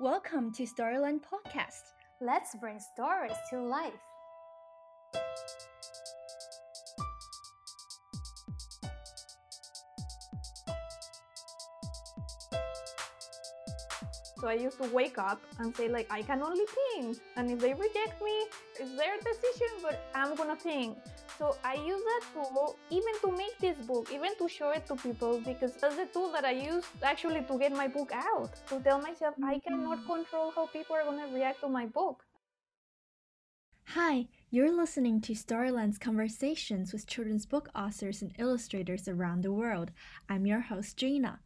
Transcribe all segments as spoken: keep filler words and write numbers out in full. Welcome to Storyline Podcast. Let's bring stories to life. So I used to wake up and say, like, I can only ping. And if they reject me, it's their decision, but I'm going to ping. So I use that tool even to make this book, even to show it to people, because that's the tool that I use actually to get my book out, to tell myself I cannot control how people are going to react to my book. Hi, you're listening to StoryLens Conversations with children's book authors and illustrators around the world. I'm your host, Gina.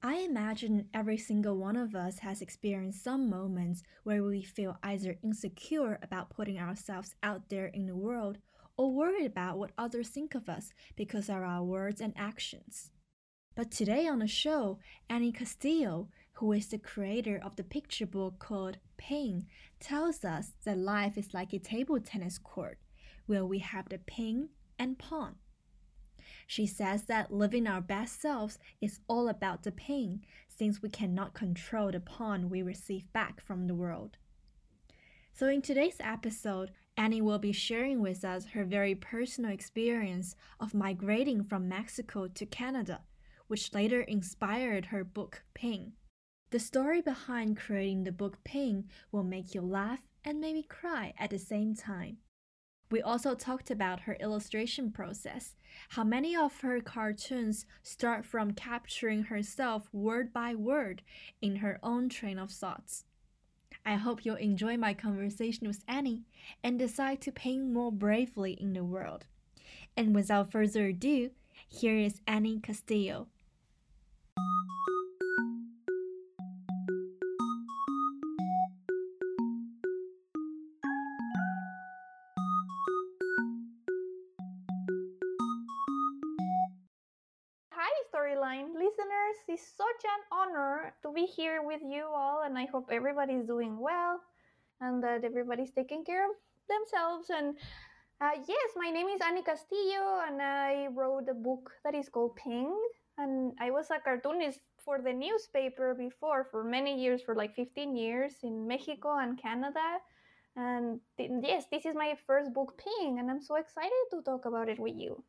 I imagine every single one of us has experienced some moments where we feel either insecure about putting ourselves out there in the world or worried about what others think of us because of our words and actions. But today on the show, Annie Castillo, who is the creator of the picture book called Ping, tells us that life is like a table tennis court where we have the ping and pawn. She says that living our best selves is all about the ping, since we cannot control the pawn we receive back from the world. So in today's episode, Annie will be sharing with us her very personal experience of migrating from Mexico to Canada, which later inspired her book Ping. The story behind creating the book Ping will make you laugh and maybe cry at the same time. We also talked about her illustration process, how many of her cartoons start from capturing herself word by word in her own train of thoughts. I hope you'll enjoy my conversation with Annie and decide to paint more bravely in the world. And without further ado, here is Annie Castillo. Storyline listeners, it's such an honor to be here with you all, and I hope everybody's doing well and that everybody's taking care of themselves. And uh, yes, my name is Annie Castillo, and I wrote a book that is called Ping, and I was a cartoonist for the newspaper before for many years, for like fifteen years in Mexico and Canada. And th- yes, this is my first book, Ping, and I'm so excited to talk about it with you.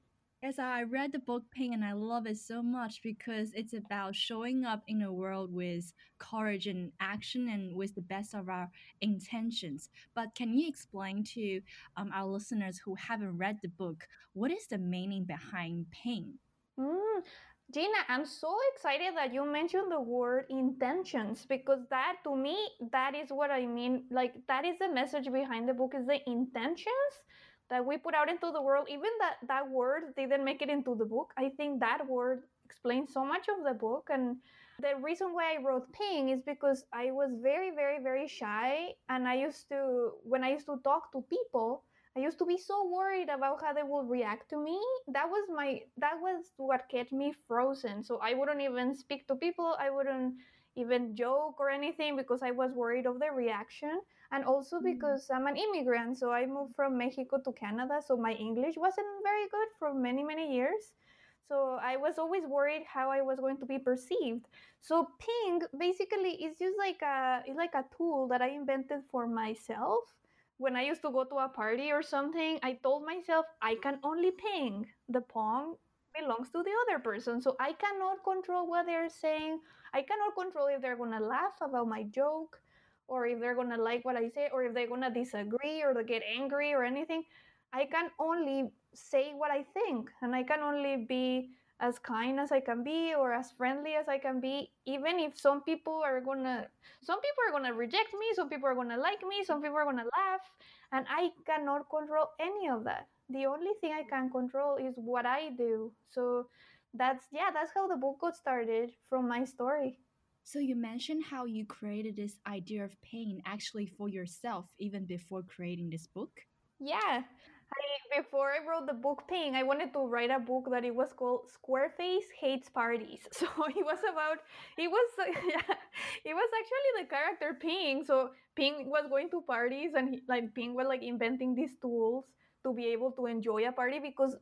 Yes, I read the book Ping and I love it so much because it's about showing up in a world with courage and action and with the best of our intentions. But can you explain to um, our listeners who haven't read the book, what is the meaning behind Ping? Mm. Gina, I'm so excited that you mentioned the word intentions, because that, to me, that is what I mean. Like, that is the message behind the book, is the intentions that we put out into the world. Even that, that word didn't make it into the book. I think that word explains so much of the book. And the reason why I wrote Ping is because I was very, very, very shy. And I used to, when I used to talk to people, I used to be so worried about how they would react to me. That was my, that was what kept me frozen. So I wouldn't even speak to people. I wouldn't even joke or anything because I was worried of the reaction. And also because I'm an immigrant, so I moved from Mexico to Canada, so my English wasn't very good for many, many years. So I was always worried how I was going to be perceived. So Ping basically is just like a, it's like a tool that I invented for myself. When I used to go to a party or something, I told myself, I can only ping. The pawn belongs to the other person, so I cannot control what they're saying. I cannot control if they're going to laugh about my joke, or if they're going to like what I say, or if they're going to disagree or get angry or anything. I can only say what I think, and I can only be as kind as I can be or as friendly as I can be, even if some people are going to, some people are going to reject me, some people are going to like me, some people are going to laugh, and I cannot control any of that. The only thing I can control is what I do. So that's, yeah, that's how the book got started from my story. So you mentioned how you created this idea of pain actually for yourself, even before creating this book? Yeah. I, before I wrote the book Pain, I wanted to write a book that it was called Squareface Hates Parties. So it was about, it was, yeah, it was actually the character Ping. So Ping was going to parties, and he, like Ping was like inventing these tools to be able to enjoy a party, because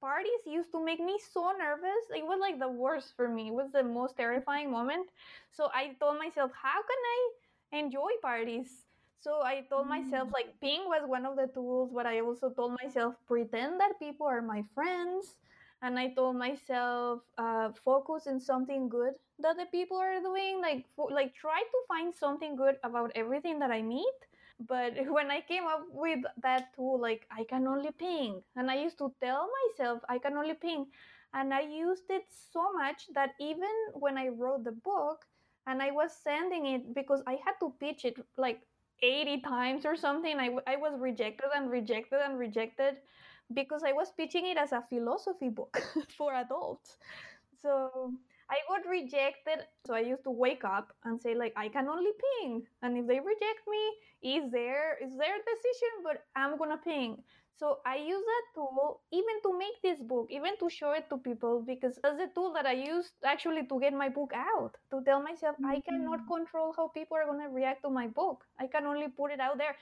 parties used to make me so nervous. It was like the worst for me. It was the most terrifying moment. So I told myself, how can I enjoy parties. So I told mm. myself, like, Ping was one of the tools, but I also told myself, pretend that people are my friends. And I told myself, uh, focus on something good that the people are doing. Like, fo- like try to find something good about everything that I meet. But when I came up with that tool, like, I can only ping. And I used to tell myself, I can only ping. And I used it so much that even when I wrote the book and I was sending it, because I had to pitch it like eighty times or something, I, I was rejected and rejected and rejected. Because I was pitching it as a philosophy book for adults. So I got rejected. So I used to wake up and say, like, I can only ping. And if they reject me, is there, is their decision, but I'm going to ping. So I use that tool even to make this book, even to show it to people, because that's a tool that I used actually to get my book out, to tell myself, mm-hmm. I cannot control how people are going to react to my book. I can only put it out there.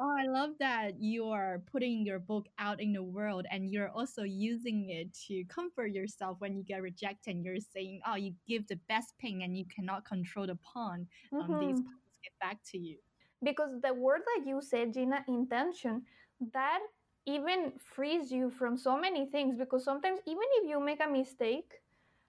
Oh, I love that you are putting your book out in the world, and you're also using it to comfort yourself when you get rejected. And you're saying, oh, you give the best ping and you cannot control the pawn. Mm-hmm. Um, these pawns get back to you. Because the word that you said, Gina, intention, that even frees you from so many things. Because sometimes even if you make a mistake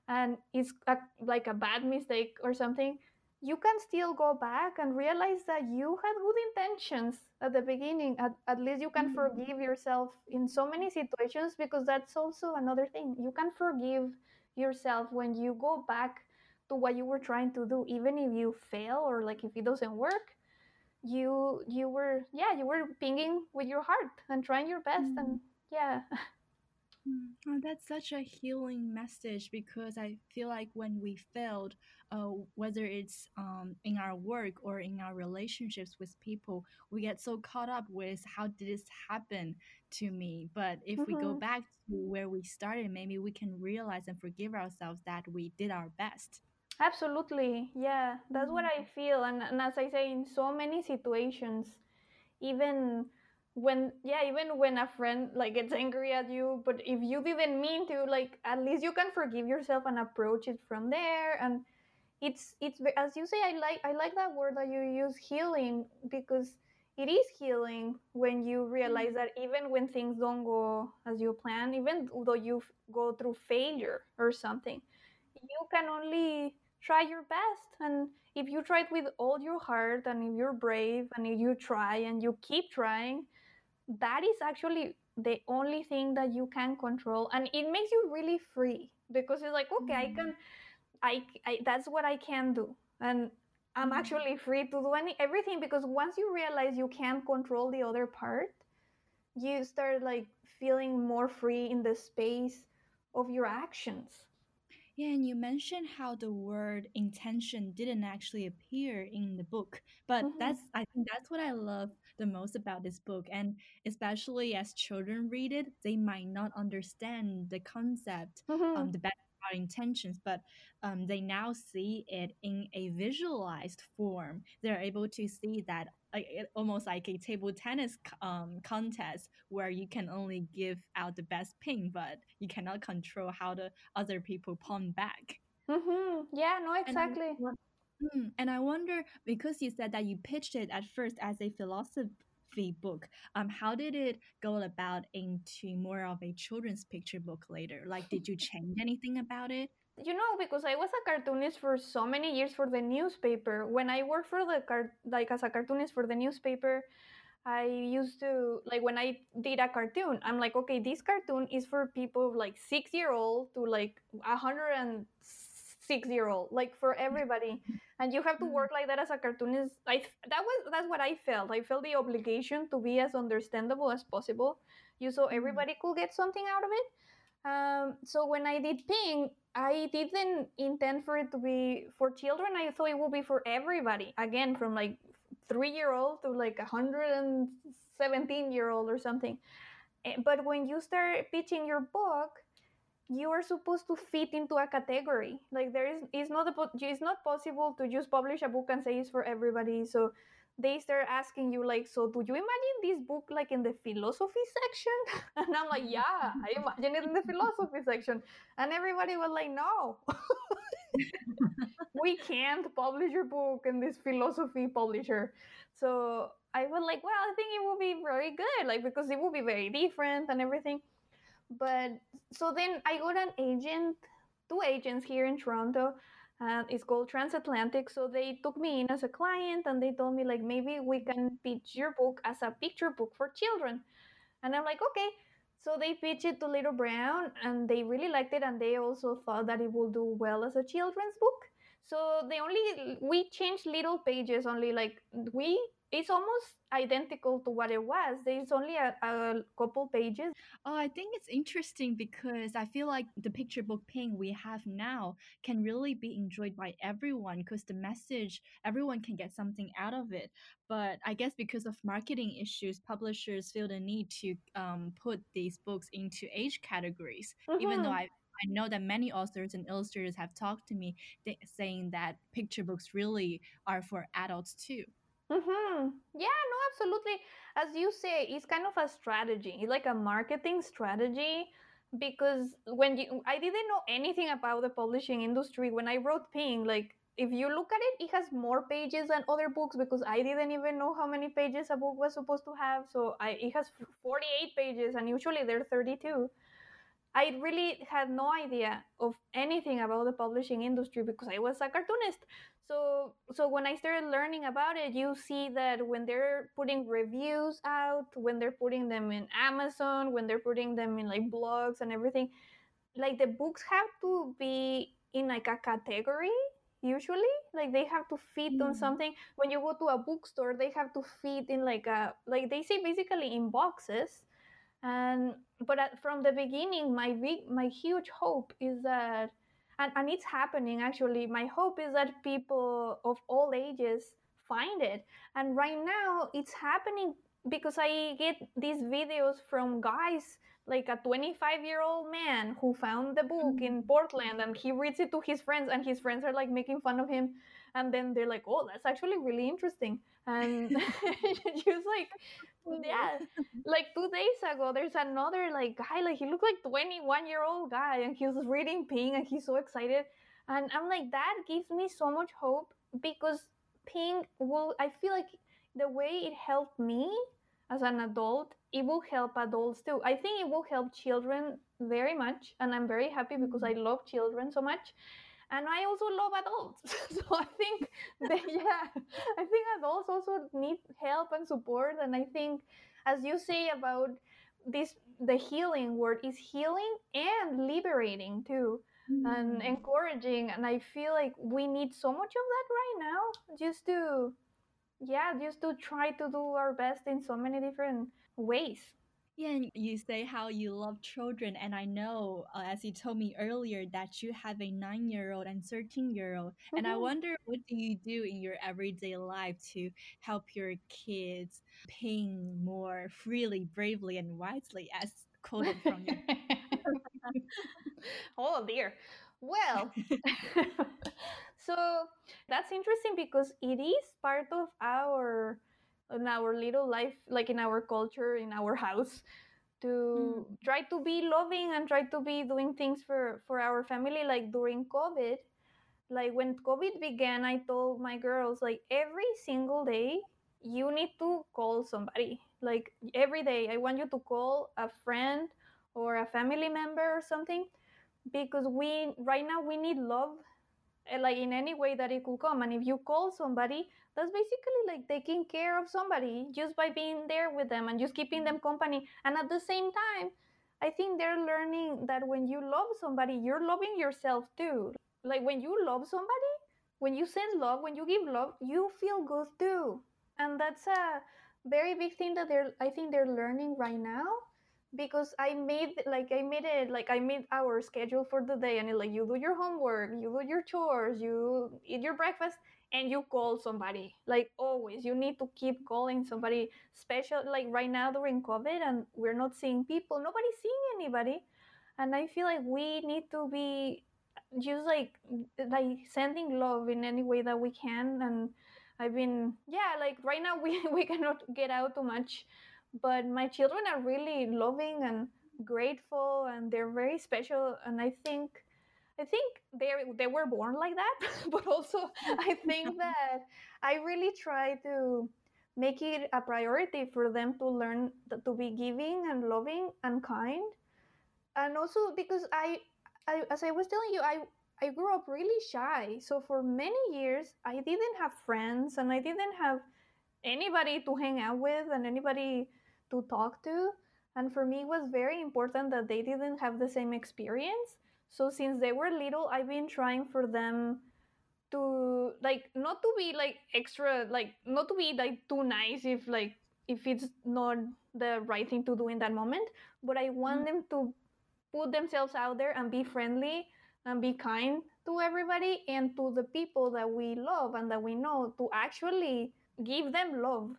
and it's a, like a bad mistake or something, you can still go back and realize that you had good intentions at the beginning. At, at least you can mm-hmm. forgive yourself in so many situations, because that's also another thing. You can forgive yourself when you go back to what you were trying to do, even if you fail or like if it doesn't work. You you were yeah you were pinging with your heart and trying your best, mm-hmm. and yeah. Oh, that's such a healing message, because I feel like when we failed, uh, whether it's um, in our work or in our relationships with people, we get so caught up with how did this happen to me? But if mm-hmm. we go back to where we started, maybe we can realize and forgive ourselves that we did our best. Absolutely. Yeah, that's what I feel. And, and as I say, in so many situations, even... When, yeah, even when a friend like gets angry at you, but if you didn't mean to, like, at least you can forgive yourself and approach it from there. And it's, it's, as you say, I like, I like that word that you use, healing, because it is healing when you realize that even when things don't go as you plan, even though you go through failure or something, you can only try your best. And if you try it with all your heart, and if you're brave, and if you try and you keep trying, that is actually the only thing that you can control. And it makes you really free, because it's like, okay, mm-hmm. I can, I, I, that's what I can do. And I'm mm-hmm. actually free to do any, everything, because once you realize you can't control the other part, you start like feeling more free in the space of your actions. Yeah, and you mentioned how the word intention didn't actually appear in the book, but mm-hmm. that's I think that's what I love the most about this book. And especially as children read it, they might not understand the concept, mm-hmm. um, the background intentions, but um, they now see it in a visualized form. They're able to see that uh, almost like a table tennis um, contest where you can only give out the best ping, but you cannot control how the other people pawn back. Mm-hmm. Yeah, no, exactly. And I, and I wonder, because you said that you pitched it at first as a philosophy book, um how did it go about into more of a children's picture book later? Like, did you change anything about it? You know, because I was a cartoonist for so many years for the newspaper. When I worked for the car- like as a cartoonist for the newspaper, I used to, like, when I did a cartoon, I'm like, okay, this cartoon is for people like six year old to like one hundred six year old, like, for everybody. And you have to work like that as a cartoonist. I that was that's what I felt. I felt the obligation to be as understandable as possible, you so everybody could get something out of it. Um, so when I did Ping, I didn't intend for it to be for children. I thought it would be for everybody. Again, from like three year old to like one hundred seventeen year old or something. But when you start pitching your book, you are supposed to fit into a category. Like, there is, it's not a, it's not possible to just publish a book and say it's for everybody. So they start asking you, like, so do you imagine this book like in the philosophy section? And I'm like, yeah, I imagine it in the philosophy section. And everybody was like, no. we can't publish your book in this philosophy publisher. So I was like, well, I think it would be very good, like, because it would be very different and everything. But so then I got an agent, two agents here in Toronto. Uh, it's called Transatlantic. So they took me in as a client and they told me, like, maybe we can pitch your book as a picture book for children. And I'm like, okay. So they pitched it to Little Brown and they really liked it. And they also thought that it would do well as a children's book. So they only, we changed little pages only, like we, it's almost identical to what it was. There's only a, a couple pages. Oh, I think it's interesting because I feel like the picture book Ping we have now can really be enjoyed by everyone because the message, everyone can get something out of it. But I guess because of marketing issues, publishers feel the need to um, put these books into age categories, mm-hmm. even though I I know that many authors and illustrators have talked to me th- saying that picture books really are for adults too. Mm-hmm. Yeah, no, absolutely. As you say, it's kind of a strategy. It's like a marketing strategy because when you, I didn't know anything about the publishing industry when I wrote Ping. Like, if you look at it, it has more pages than other books because I didn't even know how many pages a book was supposed to have. So I, it has forty-eight pages and usually they're thirty-two. I really had no idea of anything about the publishing industry because I was a cartoonist. So so when I started learning about it, you see that when they're putting reviews out, when they're putting them in Amazon, when they're putting them in like blogs and everything, like the books have to be in like a category usually. Like they have to fit mm. on something. When you go to a bookstore, they have to fit in like a, like they say basically in boxes. And but at, from the beginning, my big, my huge hope is that, and, and it's happening actually, my hope is that people of all ages find it. And right now it's happening because I get these videos from guys, like a twenty-five-year-old man who found the book in Portland and he reads it to his friends and his friends are like making fun of him. And then they're like, oh, that's actually really interesting. And just like, yeah, like two days ago, there's another like guy, like he looked like twenty-one-year-old guy and he was reading Ping and he's so excited. And I'm like, that gives me so much hope because Ping will, I feel like the way it helped me as an adult, it will help adults too. I think it will help children very much. And I'm very happy because I love children so much. And I also love adults, so I think that, yeah, I think adults also need help and support. And I think, as you say about this, the healing word is healing and liberating too, mm-hmm. and encouraging. And I feel like we need so much of that right now, just to, yeah, just to try to do our best in so many different ways. Yeah, and you say how you love children, and I know, uh, as you told me earlier, that you have a nine-year-old and thirteen-year-old, mm-hmm. and I wonder what do you do in your everyday life to help your kids ping more freely, bravely, and wisely, as quoted from you. Oh, dear. Well, so that's interesting because it is part of our... in our little life, like in our culture, in our house, to mm. try to be loving and try to be doing things for, for our family. Like during COVID, like when COVID began, I told my girls, like every single day, you need to call somebody. Like every day, I want you to call a friend or a family member or something, because we right now we need love, like in any way that it could come. And if you call somebody, that's basically like taking care of somebody just by being there with them and just keeping them company. And at the same time, I think they're learning that when you love somebody, you're loving yourself too. Like when you love somebody, when you send love, when you give love, you feel good too. And that's a very big thing that they're, I think they're learning right now. Because I made like I made it like I made our schedule for the day, and it, like you do your homework, you do your chores, you eat your breakfast, and you call somebody. Like always, you need to keep calling somebody special. Like right now during COVID, and we're not seeing people, nobody's seeing anybody, and I feel like we need to be just like like sending love in any way that we can. And I've been yeah like right now we we cannot get out too much. But my children are really loving and grateful, and they're very special. And I think I think they they were born like that, but also I think that I really try to make it a priority for them to learn to be giving and loving and kind. And also because I, I as I was telling you, I, I grew up really shy. So for many years, I didn't have friends and I didn't have anybody to hang out with and anybody to talk to. And for me, it was very important that they didn't have the same experience. So since they were little, I've been trying for them to, like, not to be, like, extra, like, not to be, like, too nice if, like, if it's not the right thing to do in that moment. But I want mm-hmm. them to put themselves out there and be friendly and be kind to everybody and to the people that we love and that we know, to actually give them love.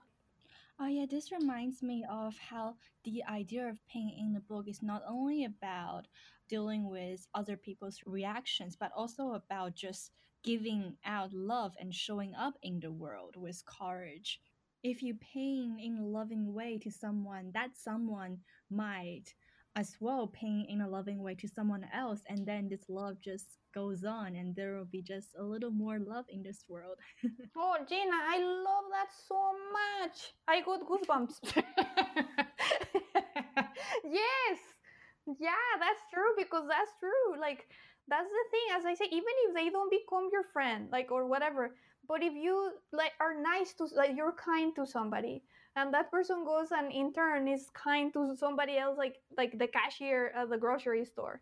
Oh, yeah, this reminds me of how the idea of pain in the book is not only about dealing with other people's reactions, but also about just giving out love and showing up in the world with courage. If you pain in a loving way to someone, that someone might as well pain in a loving way to someone else, and then this love just goes on and there will be just a little more love in this world. Oh, Gina, I love that so much. I got goosebumps. Yes. Yeah, that's true, because that's true. Like, that's the thing, as I say, even if they don't become your friend, like, or whatever, but if you, like, are nice to, like, you're kind to somebody, and that person goes and in turn is kind to somebody else, like, like the cashier at the grocery store,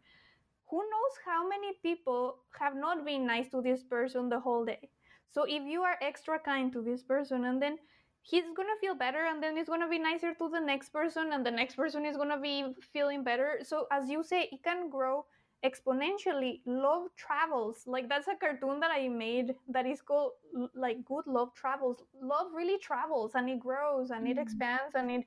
who knows how many people have not been nice to this person the whole day. So if you are extra kind to this person, and then he's going to feel better, and then it's going to be nicer to the next person, and the next person is going to be feeling better. So as you say, it can grow exponentially. Love travels. Like, that's a cartoon that I made that is called, like, Good Love Travels. Love really travels, and it grows, and mm-hmm. it expands, and it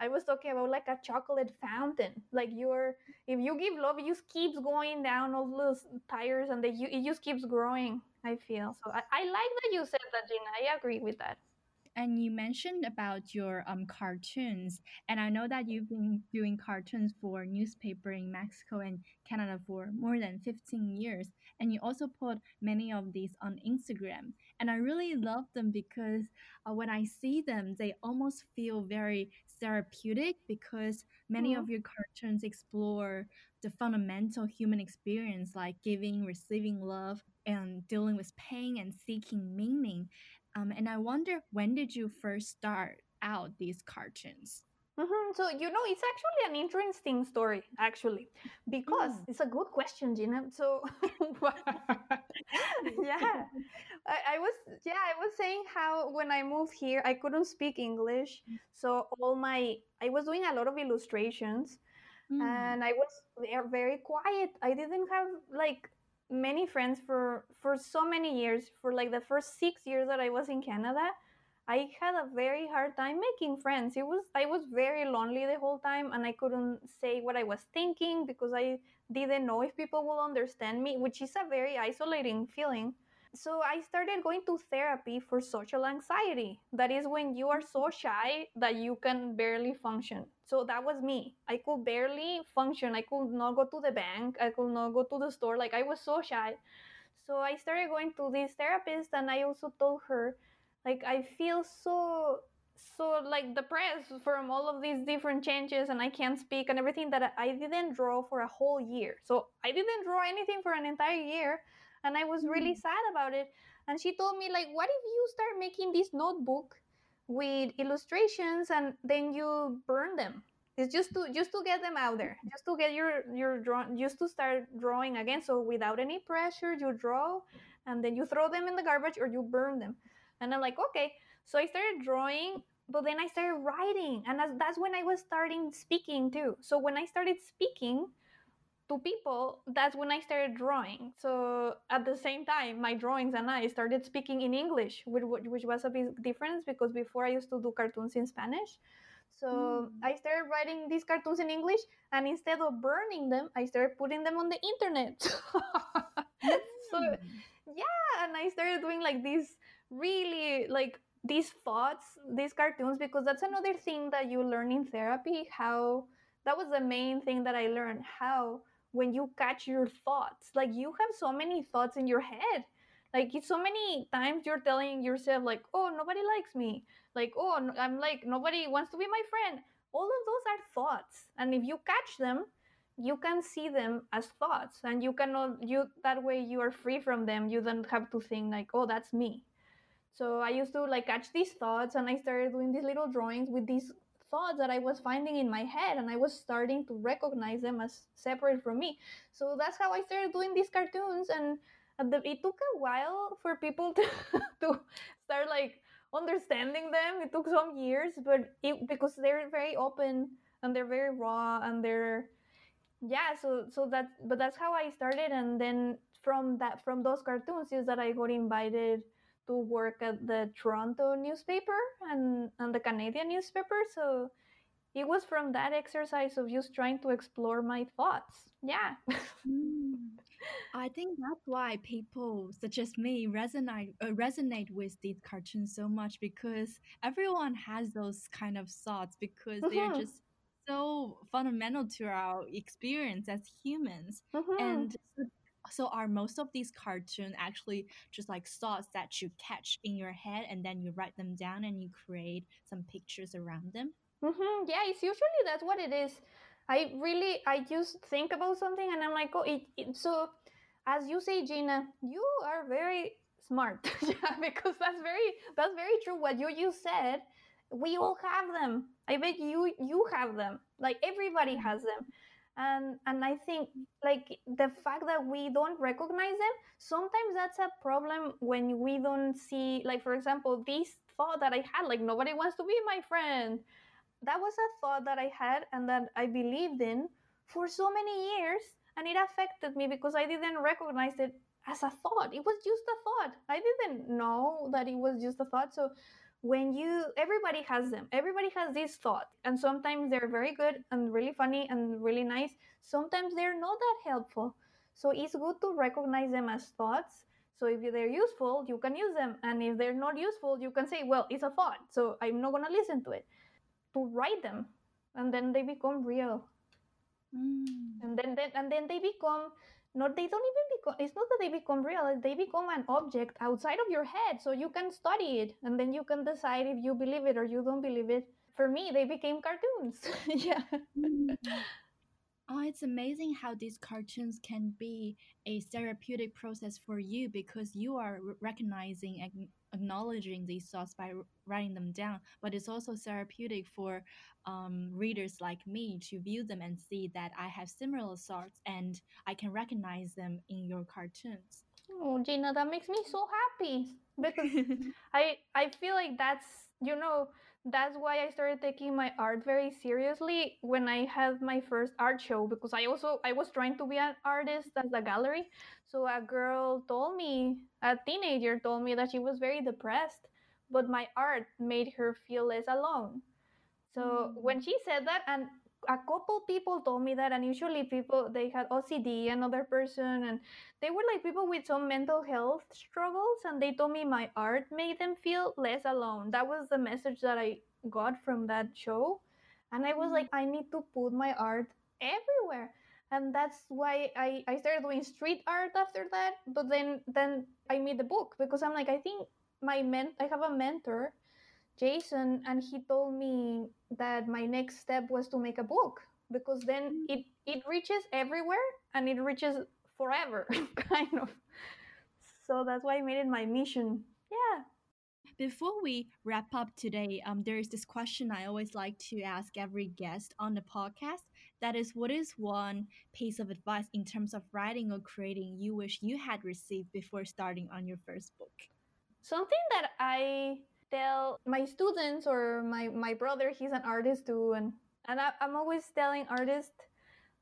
I was talking about, like, a chocolate fountain. Like, you're if you give love, it just keeps going down all those tires, and the, it just keeps growing, I feel. So I, I like that you said that, Gina. I agree with that. And you mentioned about your um cartoons, and I know that you've been doing cartoons for newspaper in Mexico and Canada for more than fifteen years, and you also put many of these on Instagram. And I really love them because uh, when I see them, they almost feel very therapeutic, because many mm-hmm. of your cartoons explore the fundamental human experience, like giving, receiving love, and dealing with pain and seeking meaning. Um, and I wonder, when did you first start out these cartoons? Mm-hmm. So, you know, it's actually an interesting story, actually, because mm. it's a good question, Gina. So, yeah, I, I was, yeah, I was saying how when I moved here, I couldn't speak English. So all my, I was doing a lot of illustrations mm. and I was very quiet. I didn't have, like, many friends for for so many years. For, like, the first six years that I was in Canada, I had a very hard time making friends. It was I was very lonely the whole time, and I couldn't say what I was thinking because I didn't know if people will understand me, which is a very isolating feeling. So I started going to therapy for social anxiety. That is when you are so shy that you can barely function. So that was me. I could barely function. I could not go to the bank. I could not go to the store. Like, I was so shy. So I started going to this therapist, and I also told her, like, I feel so, so, like, depressed from all of these different changes, and I can't speak and everything, that I didn't draw for a whole year. So I didn't draw anything for an entire year. And I was really sad about it. And she told me, like, what if you start making this notebook with illustrations and then you burn them? It's just to just to get them out there, just to get your, your draw, just to start drawing again. So without any pressure, you draw and then you throw them in the garbage or you burn them. And I'm like, okay. So I started drawing, but then I started writing. And that's, that's when I was starting speaking too. So when I started speaking to people, that's when I started drawing. So at the same time, my drawings and I started speaking in English, which was a big difference because before I used to do cartoons in Spanish. So mm. I started writing these cartoons in English, and instead of burning them, I started putting them on the internet. mm. So yeah, and I started doing, like, these really, like, these thoughts, these cartoons, because that's another thing that you learn in therapy, how that was the main thing that I learned, how when you catch your thoughts. Like, you have so many thoughts in your head. Like, so many times you're telling yourself, like, oh, nobody likes me. Like, oh, I'm like, nobody wants to be my friend. All of those are thoughts. And if you catch them, you can see them as thoughts. And you cannot, you, that way you are free from them. You don't have to think like, oh, that's me. So I used to like catch these thoughts, and I started doing these little drawings with these thoughts that I was finding in my head, and I was starting to recognize them as separate from me. So that's how I started doing these cartoons, and the, it took a while for people to, to start like understanding them. It took some years, but it, because they're very open and they're very raw and they're, yeah, so so that, but that's how I started. And then from that, from those cartoons is that I got invited to work at the Toronto newspaper and, and the Canadian newspaper. So it was from that exercise of just trying to explore my thoughts. Yeah. Mm. I think that's why people such as me resonate uh, resonate with these cartoons so much, because everyone has those kind of thoughts, because mm-hmm. they're just so fundamental to our experience as humans. Mm-hmm. And so are most of these cartoons actually just like thoughts that you catch in your head, and then you write them down and you create some pictures around them? Mm-hmm. Yeah, it's usually that's what it is. I really, I just think about something and I'm like, oh, it, it, so as you say, Gina, you are very smart. Yeah, because that's very, that's very true. What you just said, we all have them. I bet you, you have them. Like, everybody has them. And and I think like the fact that we don't recognize them, sometimes that's a problem when we don't see, like, for example, this thought that I had, like, nobody wants to be my friend. That was a thought that I had and that I believed in for so many years, and it affected me because I didn't recognize it as a thought. It was just a thought. I didn't know that it was just a thought. So when you, everybody has them, everybody has this thought, and sometimes they're very good and really funny and really nice. Sometimes they're not that helpful. So it's good to recognize them as thoughts. So if they're useful, you can use them. And if they're not useful, you can say, well, it's a thought, so I'm not going to listen to it. To write them, and then they become real. Mm. And then, then and then they become, not, they don't even become, it's not that they become real, they become an object outside of your head, so you can study it, and then you can decide if you believe it or you don't believe it. For me, they became cartoons. Yeah. Mm. Oh, it's amazing how these cartoons can be a therapeutic process for you, because you are recognizing and acknowledging these thoughts by writing them down, but it's also therapeutic for um, readers like me to view them and see that I have similar thoughts and I can recognize them in your cartoons. Oh, Gina, that makes me so happy, because I I feel like that's, you know, that's why I started taking my art very seriously when I had my first art show, because I also, I was trying to be an artist at the gallery. So a girl told me, a teenager told me that she was very depressed, but my art made her feel less alone. So mm-hmm. when she said that, and a couple people told me that, and usually people, they had O C D, another person, and they were like people with some mental health struggles, and they told me my art made them feel less alone. That was the message that I got from that show. And I was like, I need to put my art everywhere. And that's why I, I started doing street art after that. But then, then I made the book, because I'm like, I think my men- I have a mentor, Jason, and he told me that my next step was to make a book, because then it, it reaches everywhere and it reaches forever, kind of. So that's why I made it my mission. Yeah. Before we wrap up today, um, there is this question I always like to ask every guest on the podcast. That is, what is one piece of advice in terms of writing or creating you wish you had received before starting on your first book? Something that I tell my students, or my, my brother, he's an artist too, and, and I, I'm always telling artists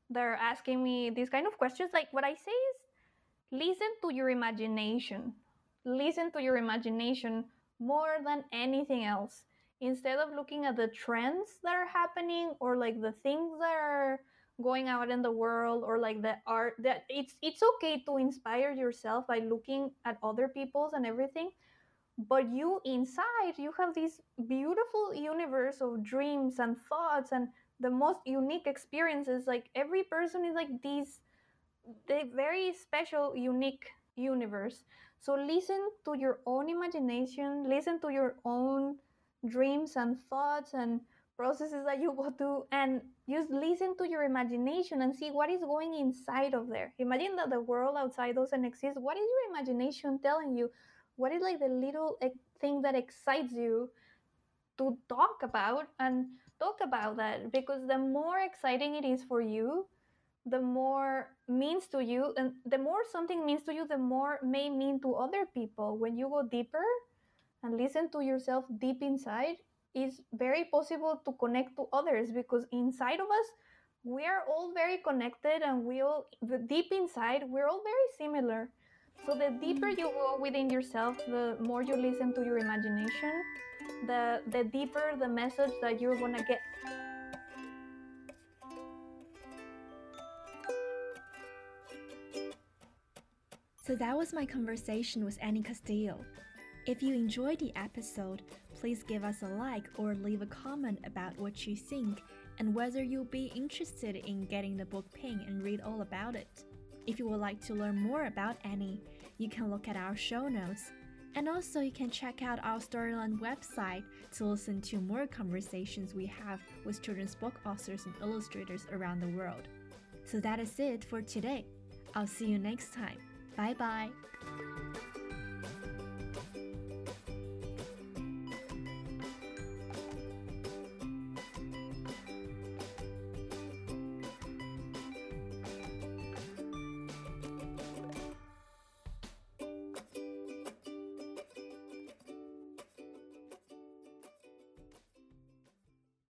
that are asking me these kind of questions, like, what I say is, listen to your imagination. Listen to your imagination more than anything else. Instead of looking at the trends that are happening, or like the things that are going out in the world, or like the art, that it's it's okay to inspire yourself by looking at other people's and everything. But you inside, you have this beautiful universe of dreams and thoughts and the most unique experiences. Like, every person is like this the very special, unique universe. So listen to your own imagination, listen to your own dreams and thoughts and processes that you go through, and just listen to your imagination and see what is going inside of there. Imagine that the world outside doesn't exist. What is your imagination telling you? What is like the little thing that excites you to talk about, and talk about that, because the more exciting it is for you, the more means to you, and the more something means to you, the more may mean to other people. When you go deeper and listen to yourself deep inside, it's very possible to connect to others, because inside of us, we are all very connected, and we all, deep inside, we're all very similar. So the deeper you go within yourself, the more you listen to your imagination, the, the deeper the message that you're gonna get. So that was my conversation with Annie Castillo. If you enjoyed the episode, please give us a like or leave a comment about what you think and whether you'll be interested in getting the book Ping and read all about it. If you would like to learn more about Annie, you can look at our show notes. And also you can check out our Storyline website to listen to more conversations we have with children's book authors and illustrators around the world. So that is it for today. I'll see you next time. Bye bye!